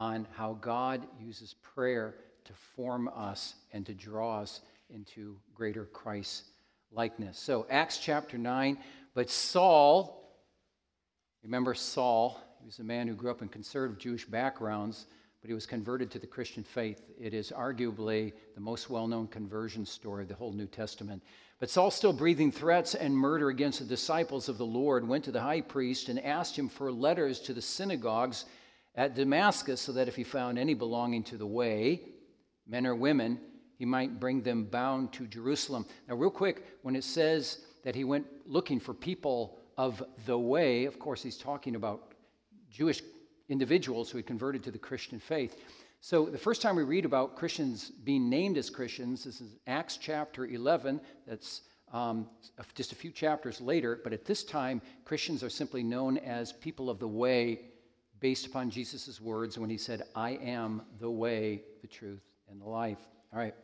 on how God uses prayer to form us and to draw us into greater Christ likeness. So Acts chapter 9, but Saul, remember Saul, he was a man who grew up in conservative Jewish backgrounds, but he was converted to the Christian faith. It is arguably the most well-known conversion story of the whole New Testament. But Saul, still breathing threats and murder against the disciples of the Lord, went to the high priest and asked him for letters to the synagogues at Damascus, so that if he found any belonging to the way, men or women, he might bring them bound to Jerusalem. Now, real quick, when it says that he went looking for people of the way, of course, he's talking about Jewish individuals who had converted to the Christian faith. So the first time we read about Christians being named as Christians, this is Acts chapter 11. That's just a few chapters later. But at this time, Christians are simply known as people of the way based upon Jesus' words when he said, I am the way, the truth, and the life. All right.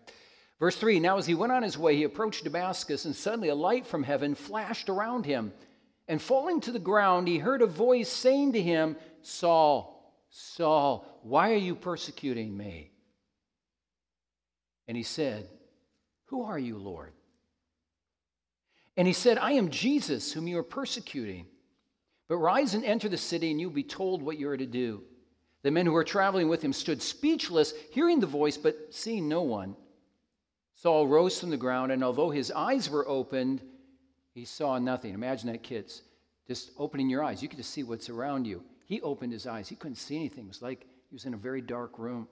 Verse 3, now as he went on his way, he approached Damascus, and suddenly a light from heaven flashed around him. And falling to the ground, he heard a voice saying to him, Saul, Saul, why are you persecuting me? And he said, who are you, Lord? And he said, I am Jesus, whom you are persecuting. But rise and enter the city, and you'll be told what you are to do. The men who were traveling with him stood speechless, hearing the voice, but seeing no one. Saul rose from the ground, and although his eyes were opened, he saw nothing. Imagine that, kids, just opening your eyes. You could just see what's around you. He opened his eyes. He couldn't see anything. It was like he was in a very dark room.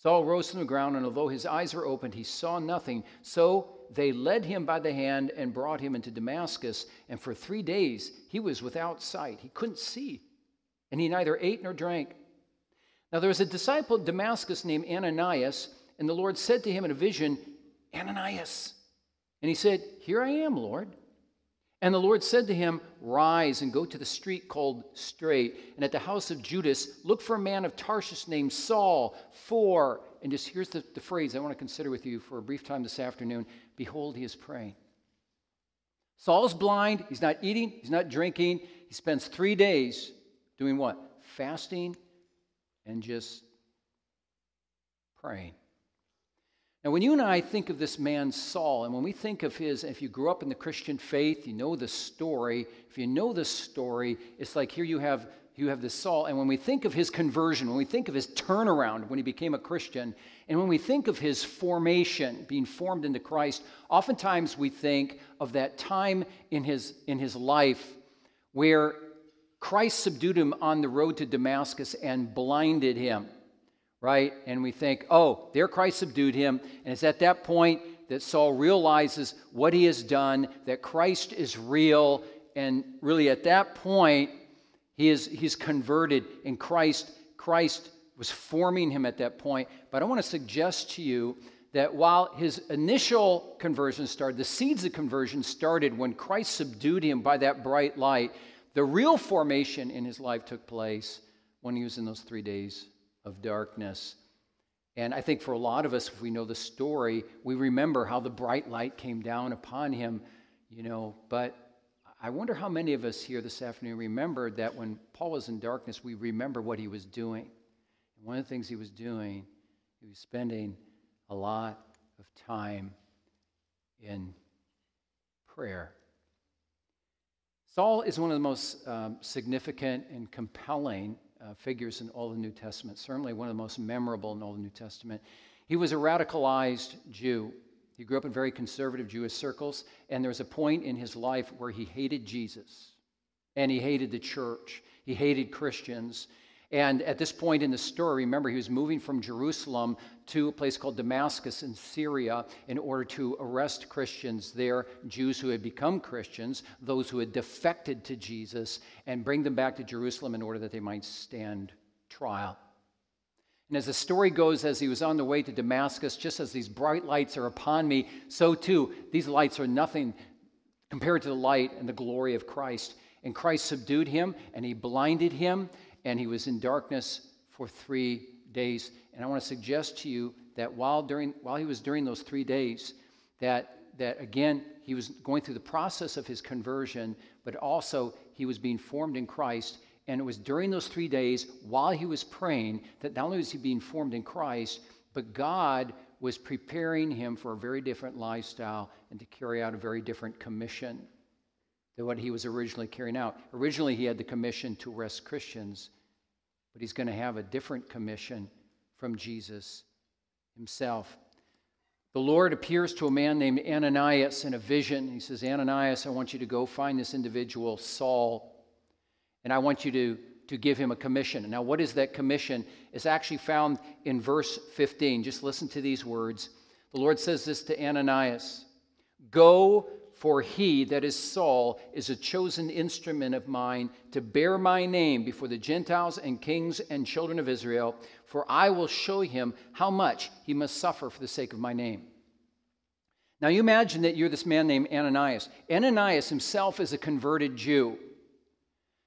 Saul rose from the ground, and although his eyes were opened, he saw nothing. So they led him by the hand and brought him into Damascus. And for 3 days, he was without sight. He couldn't see, and he neither ate nor drank. Now there was a disciple of Damascus named Ananias, and the Lord said to him in a vision, Ananias. And he said, here I am, Lord. And the Lord said to him, rise and go to the street called Straight, and at the house of Judas, look for a man of Tarsus named Saul, for, and just here's the phrase I want to consider with you for a brief time this afternoon, behold, he is praying. Saul's blind, he's not eating, he's not drinking, he spends 3 days doing what? Fasting and just praying. Now, when you and I think of this man Saul, and when we think of his, if you grew up in the Christian faith, you know the story. If you know the story, it's like here you have this Saul, and when we think of his conversion, when we think of his turnaround when he became a Christian, and when we think of his formation, being formed into Christ, oftentimes we think of that time in his life where Christ subdued him on the road to Damascus and blinded him. Right? And we think, oh, there Christ subdued him. And it's at that point that Saul realizes what he has done, that Christ is real. And really at that point, he's converted. And Christ was forming him at that point. But I want to suggest to you that while his initial conversion started, the seeds of conversion started when Christ subdued him by that bright light, the real formation in his life took place when he was in those 3 days of darkness. And I think for a lot of us, if we know the story, we remember how the bright light came down upon him, you know. But I wonder how many of us here this afternoon remember that when Paul was in darkness, we remember what he was doing. And one of the things he was doing, he was spending a lot of time in prayer. Saul is one of the most significant and compelling figures in all the New Testament, certainly one of the most memorable in all the New Testament. He was a radicalized Jew. He grew up in very conservative Jewish circles, and there was a point in his life where he hated Jesus, and he hated the church. He hated Christians. And at this point in the story, remember, he was moving from Jerusalem to a place called Damascus in Syria in order to arrest Christians there, Jews who had become Christians, those who had defected to Jesus, and bring them back to Jerusalem in order that they might stand trial. And as the story goes, as he was on the way to Damascus, just as these bright lights are upon me, so too, these lights are nothing compared to the light and the glory of Christ. And Christ subdued him, and he blinded him, and he was in darkness for 3 days. And I want to suggest to you that while he was during those 3 days, that again, he was going through the process of his conversion, but also he was being formed in Christ, And it was during those 3 days, while he was praying, that not only was he being formed in Christ, but God was preparing him for a very different lifestyle and to carry out a very different commission than what he was originally carrying out. Originally, he had the commission to arrest Christians, but he's going to have a different commission from Jesus himself. The Lord appears to a man named Ananias in a vision. He says, Ananias, I want you to go find this individual, Saul, and I want you to give him a commission. Now, what is that commission? It's actually found in verse 15. Just listen to these words. The Lord says this to Ananias, "Go, for he," that is Saul, "is a chosen instrument of mine to bear my name before the Gentiles and kings and children of Israel, for I will show him how much he must suffer for the sake of my name." Now, you imagine that you're this man named Ananias. Ananias himself is a converted Jew.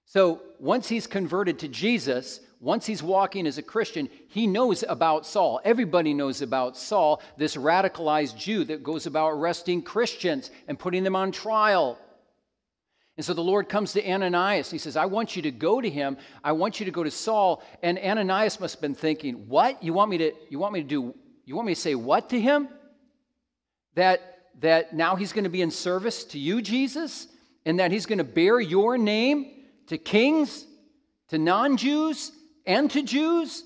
So once he's converted to Jesus, once he's walking as a Christian, he knows about Saul. Everybody knows about Saul, this radicalized Jew that goes about arresting Christians and putting them on trial. And so the Lord comes to Ananias. He says, I want you to go to him. I want you to go to Saul. And Ananias must have been thinking, what? You want me to say what to him? That now he's going to be in service to you, Jesus, and that he's going to bear your name to kings, to non-Jews, and to Jews?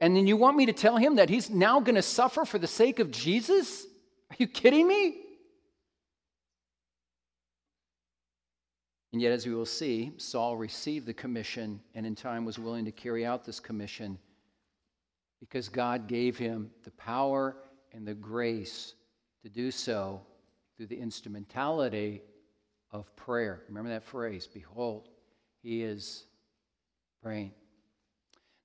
And then you want me to tell him that he's now going to suffer for the sake of Jesus? Are you kidding me? And yet, as we will see, Saul received the commission and in time was willing to carry out this commission because God gave him the power and the grace to do so through the instrumentality of prayer. Remember that phrase, behold, he is praying.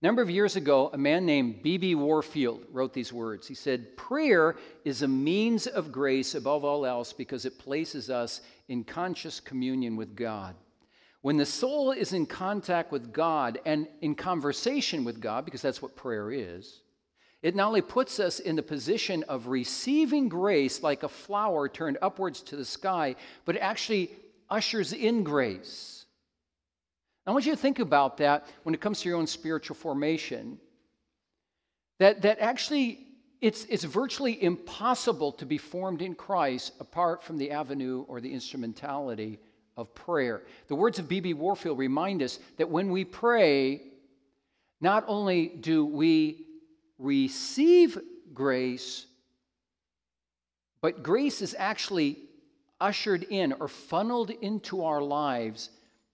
A number of years ago, a man named B.B. Warfield wrote these words. He said, prayer is a means of grace above all else because it places us in conscious communion with God. When the soul is in contact with God and in conversation with God, because that's what prayer is, it not only puts us in the position of receiving grace like a flower turned upwards to the sky, but it actually ushers in grace. I want you to think about that when it comes to your own spiritual formation. That actually, it's virtually impossible to be formed in Christ apart from the avenue or the instrumentality of prayer. The words of B.B. Warfield remind us that when we pray, not only do we receive grace, but grace is actually ushered in or funneled into our lives.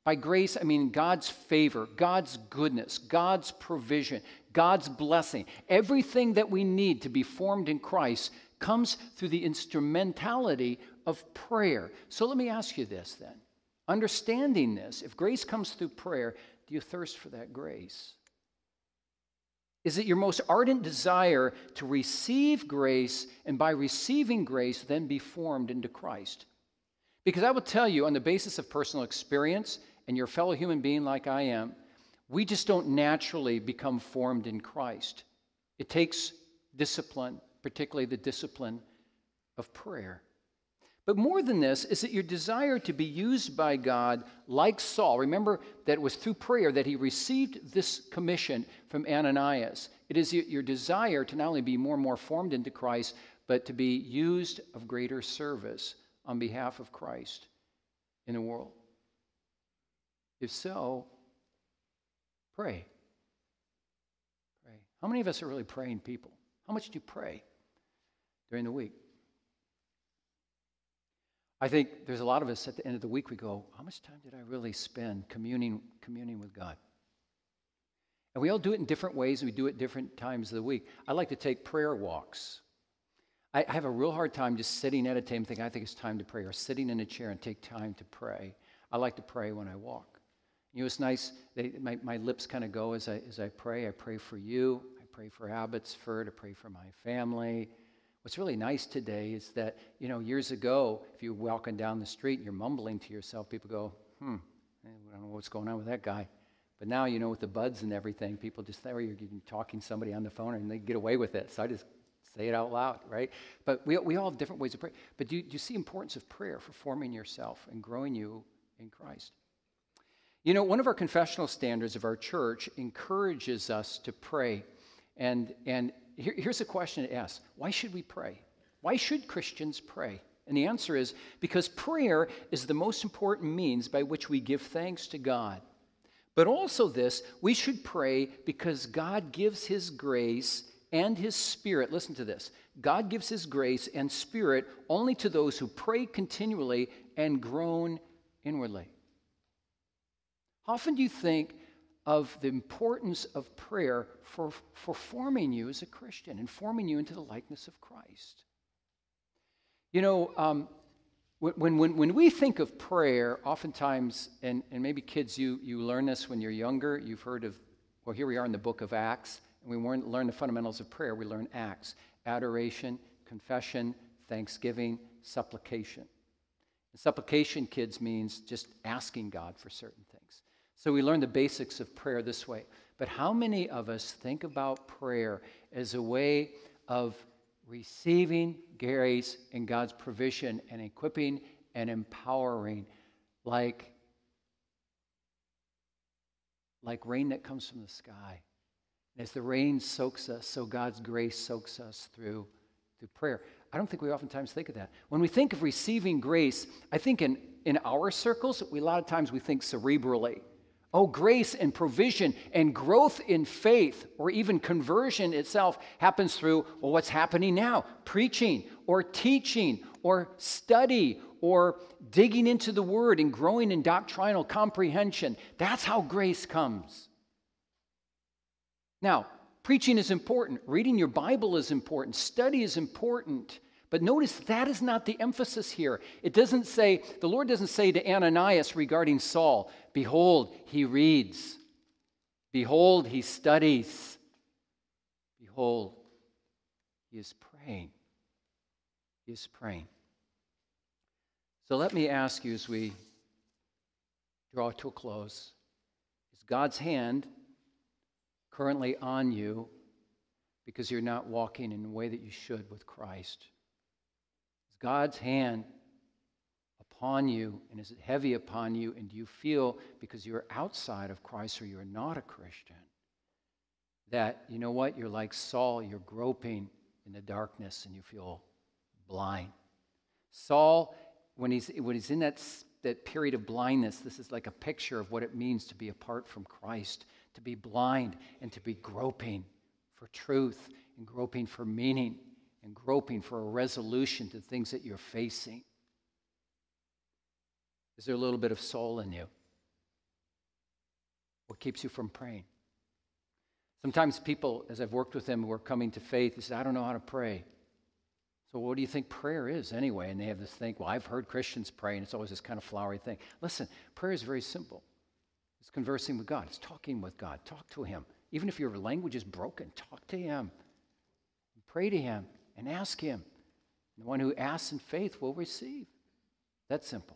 By grace, I mean God's favor, God's goodness, God's provision, God's blessing. Everything that we need to be formed in Christ comes through the instrumentality of prayer. So let me ask you this then. Understanding this, if grace comes through prayer, do you thirst for that grace? Is it your most ardent desire to receive grace and by receiving grace then be formed into Christ? Because I will tell you on the basis of personal experience, and your fellow human being like I am, we just don't naturally become formed in Christ. It takes discipline, particularly the discipline of prayer. But more than this is that your desire to be used by God like Saul. Remember that it was through prayer that he received this commission from Ananias. It is your desire to not only be more and more formed into Christ, but to be used of greater service on behalf of Christ in the world. If so, pray. Pray. How many of us are really praying people? How much do you pray during the week? I think there's a lot of us at the end of the week, we go, how much time did I really spend communing with God? And we all do it in different ways, and we do it different times of the week. I like to take prayer walks. I have a real hard time just sitting at a table and thinking, I think it's time to pray, or sitting in a chair and take time to pray. I like to pray when I walk. You know, it's nice, my lips kind of go as I pray. I pray for you. I pray for Abbotsford. I pray for my family. What's really nice today is that, you know, years ago, if you're walking down the street and you're mumbling to yourself, people go, I don't know what's going on with that guy. But now, you know, with the buds and everything, people just think, oh, you're talking to somebody on the phone and they get away with it. So I just say it out loud, right? But we all have different ways of prayer. But do you see the importance of prayer for forming yourself and growing you in Christ? You know, one of our confessional standards of our church encourages us to pray. And here's a question to ask. Why should we pray? Why should Christians pray? And the answer is because prayer is the most important means by which we give thanks to God. But also this, we should pray because God gives his grace and his spirit. Listen to this. God gives his grace and spirit only to those who pray continually and groan inwardly. How often do you think of the importance of prayer for forming you as a Christian and forming you into the likeness of Christ? You know, when we think of prayer, oftentimes, and maybe kids, you learn this when you're younger. You've heard of, well, here we are in the book of Acts, and we learn the fundamentals of prayer. We learn Acts: adoration, confession, thanksgiving, supplication. And supplication, kids, means just asking God for certain things. So we learn the basics of prayer this way. But how many of us think about prayer as a way of receiving grace and God's provision and equipping and empowering, like rain that comes from the sky? And as the rain soaks us, so God's grace soaks us through prayer. I don't think we oftentimes think of that. When we think of receiving grace, I think in our circles, a lot of times we think cerebrally. Oh, grace and provision and growth in faith, or even conversion itself, happens through, well, what's happening now? Preaching or teaching or study or digging into the word and growing in doctrinal comprehension. That's how grace comes. Now, preaching is important. Reading your Bible is important. Study is important. But notice that is not the emphasis here. It doesn't say, the Lord doesn't say to Ananias regarding Saul, behold, he reads. Behold, he studies. Behold, he is praying. He is praying. So let me ask you as we draw to a close, is God's hand currently on you because you're not walking in the way that you should with Christ? God's hand upon you, and is it heavy upon you, and do you feel, because you're outside of Christ or you're not a Christian, that, you know what, you're like Saul, you're groping in the darkness and you feel blind? Saul, when he's in that period of blindness, this is like a picture of what it means to be apart from Christ, to be blind and to be groping for truth and groping for meaning, and groping for a resolution to things that you're facing. Is there a little bit of soul in you? What keeps you from praying? Sometimes people, as I've worked with them who are coming to faith, they say, I don't know how to pray. So what do you think prayer is anyway? And they have this think, well, I've heard Christians pray, and it's always this kind of flowery thing. Listen, prayer is very simple. It's conversing with God. It's talking with God. Talk to him. Even if your language is broken, talk to him. Pray to him. And ask him. The one who asks in faith will receive. That's simple.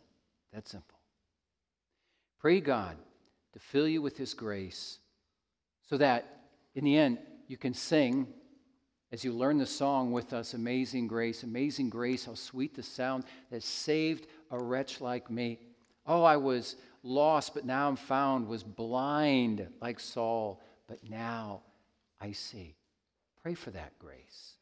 That's simple. Pray God to fill you with his grace so that in the end you can sing as you learn the song with us, Amazing Grace. Amazing grace, how sweet the sound that saved a wretch like me. Oh, I was lost, but now I'm found, was blind like Saul, but now I see. Pray for that grace.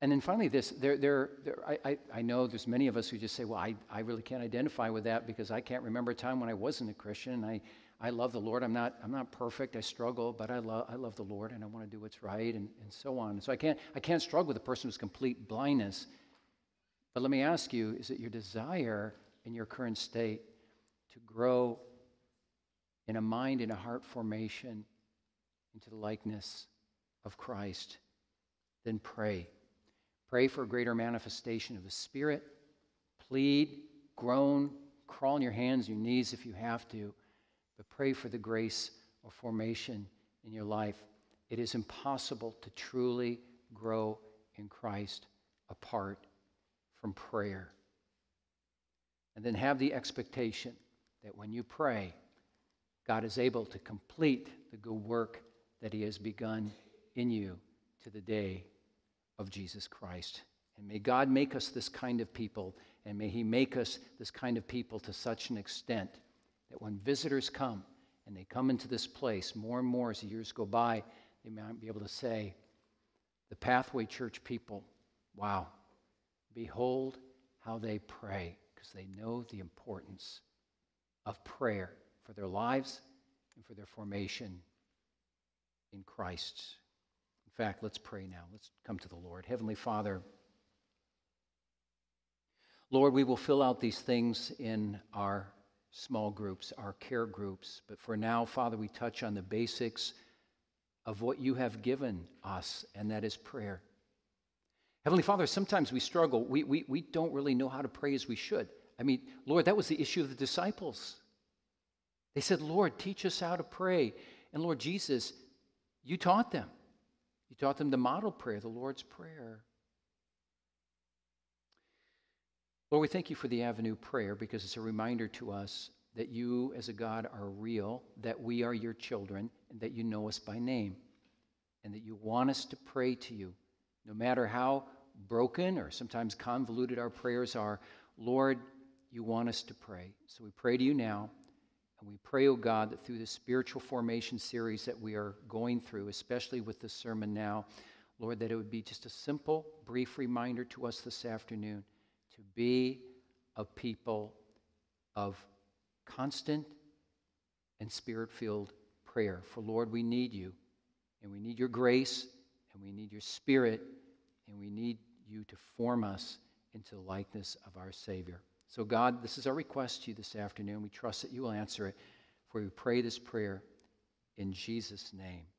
And then finally this, I know there's many of us who just say, well, I really can't identify with that because I can't remember a time when I wasn't a Christian, and I love the Lord. I'm not perfect, I struggle, but I love the Lord, and I want to do what's right, and so on. And so I can't struggle with a person who's complete blindness. But let me ask you, is it your desire in your current state to grow in a mind and a heart formation into the likeness of Christ? Then pray. Pray for a greater manifestation of the Spirit. Plead, groan, crawl on your hands, your knees if you have to. But pray for the grace or formation in your life. It is impossible to truly grow in Christ apart from prayer. And then have the expectation that when you pray, God is able to complete the good work that he has begun in you to the day of Jesus Christ. And may God make us this kind of people, and may he make us this kind of people to such an extent that when visitors come and they come into this place, more and more as the years go by, they might be able to say, the Pathway Church people, wow, behold how they pray, because they know the importance of prayer for their lives and for their formation in Christ. In fact, let's pray now. Let's come to the Lord. Heavenly Father, Lord, we will fill out these things in our small groups, our care groups. But for now, Father, we touch on the basics of what you have given us, and that is prayer. Heavenly Father, sometimes we struggle. We don't really know how to pray as we should. I mean, Lord, that was the issue of the disciples. They said, Lord, teach us how to pray. And Lord Jesus, you taught them. You taught them to model prayer, the Lord's Prayer. Lord, we thank you for the avenue prayer, because it's a reminder to us that you as a God are real, that we are your children, and that you know us by name, and that you want us to pray to you. No matter how broken or sometimes convoluted our prayers are, Lord, you want us to pray. So we pray to you now, and we pray, oh God, that through the spiritual formation series that we are going through, especially with this sermon now, Lord, that it would be just a simple, brief reminder to us this afternoon to be a people of constant and spirit-filled prayer. For, Lord, we need you, and we need your grace, and we need your spirit, and we need you to form us into the likeness of our Savior. So, God, this is our request to you this afternoon. We trust that you will answer it, for we pray this prayer in Jesus' name.